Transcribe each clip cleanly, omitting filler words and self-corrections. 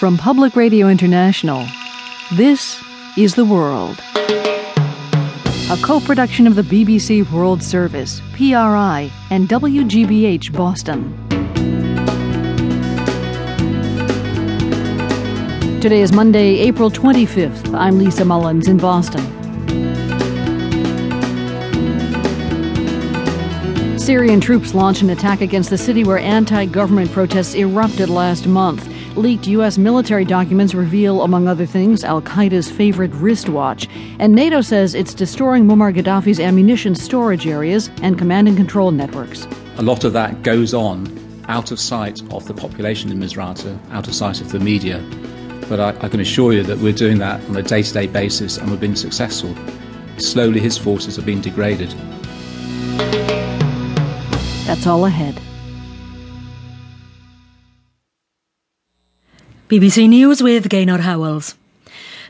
From Public Radio International, this is The World, a co-production of the BBC World Service, PRI, and WGBH Boston. Today is Monday, April 25th. I'm Lisa Mullins in Boston. Syrian troops launched an attack against the city where anti-government protests erupted last month. Leaked U.S. military documents reveal, among other things, al-Qaeda's favorite wristwatch. And NATO says it's destroying Muammar Gaddafi's ammunition storage areas and command and control networks. A lot of that goes on out of sight of the population in Misrata, out of sight of the media. But I can assure you that we're doing that on a day-to-day basis, and we've been successful. Slowly his forces have been degraded. That's all ahead. BBC News with Gaynor Howells.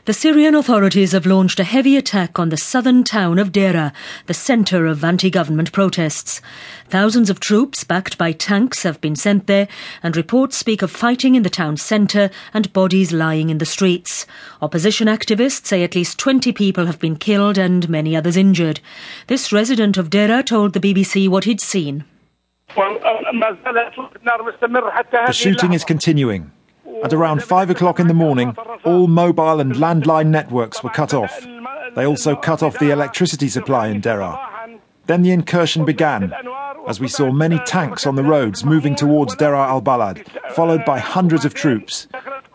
The Syrian authorities have launched a heavy attack on the southern town of Daraa, the centre of anti-government protests. Thousands of troops backed by tanks have been sent there, and reports speak of fighting in the town centre and bodies lying in the streets. Opposition activists say at least 20 people have been killed and many others injured. This resident of Daraa told the BBC what he'd seen. The shooting is continuing. At around 5 o'clock in the morning, all mobile and landline networks were cut off. They also cut off the electricity supply in Daraa. Then the incursion began, as we saw many tanks on the roads moving towards Daraa al-Balad, followed by hundreds of troops.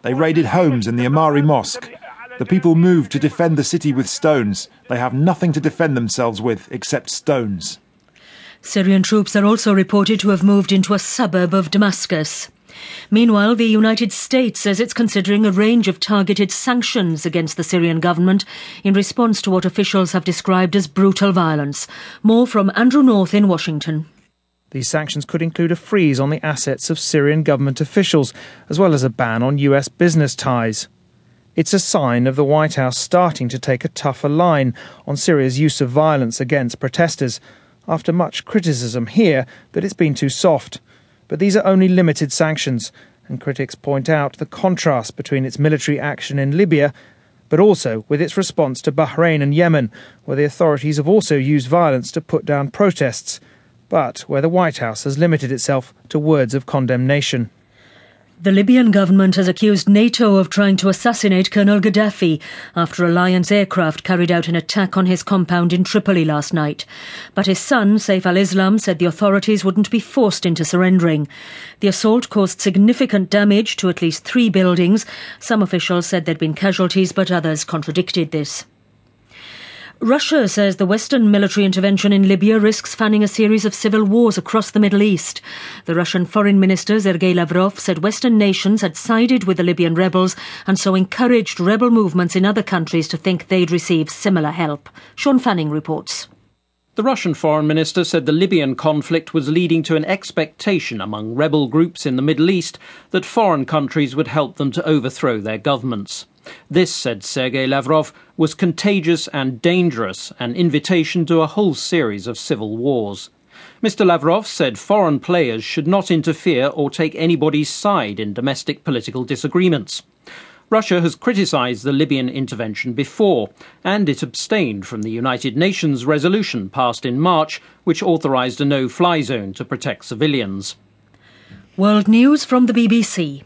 They raided homes in the Amari mosque. The people moved to defend the city with stones. They have nothing to defend themselves with except stones. Syrian troops are also reported to have moved into a suburb of Damascus. Meanwhile, the United States says it's considering a range of targeted sanctions against the Syrian government in response to what officials have described as brutal violence. More from Andrew North in Washington. These sanctions could include a freeze on the assets of Syrian government officials, as well as a ban on US business ties. It's a sign of the White House starting to take a tougher line on Syria's use of violence against protesters, after much criticism here that it's been too soft. But these are only limited sanctions, and critics point out the contrast between its military action in Libya, but also with its response to Bahrain and Yemen, where the authorities have also used violence to put down protests, but where the White House has limited itself to words of condemnation. The Libyan government has accused NATO of trying to assassinate Colonel Gaddafi after Alliance aircraft carried out an attack on his compound in Tripoli last night. But his son, Saif al-Islam, said the authorities wouldn't be forced into surrendering. The assault caused significant damage to at least 3 buildings. Some officials said there'd been casualties, but others contradicted this. Russia says the Western military intervention in Libya risks fanning a series of civil wars across the Middle East. The Russian Foreign Minister Sergei Lavrov said Western nations had sided with the Libyan rebels and so encouraged rebel movements in other countries to think they'd receive similar help. Sean Fanning reports. The Russian Foreign Minister said the Libyan conflict was leading to an expectation among rebel groups in the Middle East that foreign countries would help them to overthrow their governments. This, said Sergei Lavrov, was contagious and dangerous, an invitation to a whole series of civil wars. Mr. Lavrov said foreign players should not interfere or take anybody's side in domestic political disagreements. Russia has criticised the Libyan intervention before, and it abstained from the United Nations resolution passed in March, which authorised a no-fly zone to protect civilians. World News from the BBC.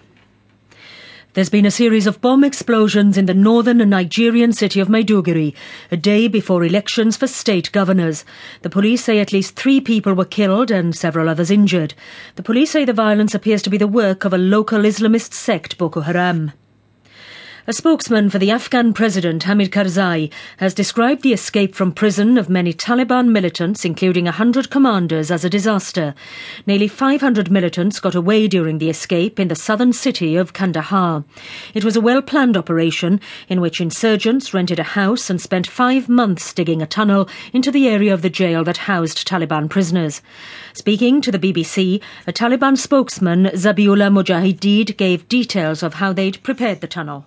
There's been a series of bomb explosions in the northern Nigerian city of Maiduguri, a day before elections for state governors. The police say at least 3 people were killed and several others injured. The police say the violence appears to be the work of a local Islamist sect, Boko Haram. A spokesman for the Afghan president, Hamid Karzai, has described the escape from prison of many Taliban militants, including 100 commanders, as a disaster. Nearly 500 militants got away during the escape in the southern city of Kandahar. It was a well-planned operation in which insurgents rented a house and spent 5 months digging a tunnel into the area of the jail that housed Taliban prisoners. Speaking to the BBC, a Taliban spokesman, Zabiullah Mujahid, gave details of how they'd prepared the tunnel.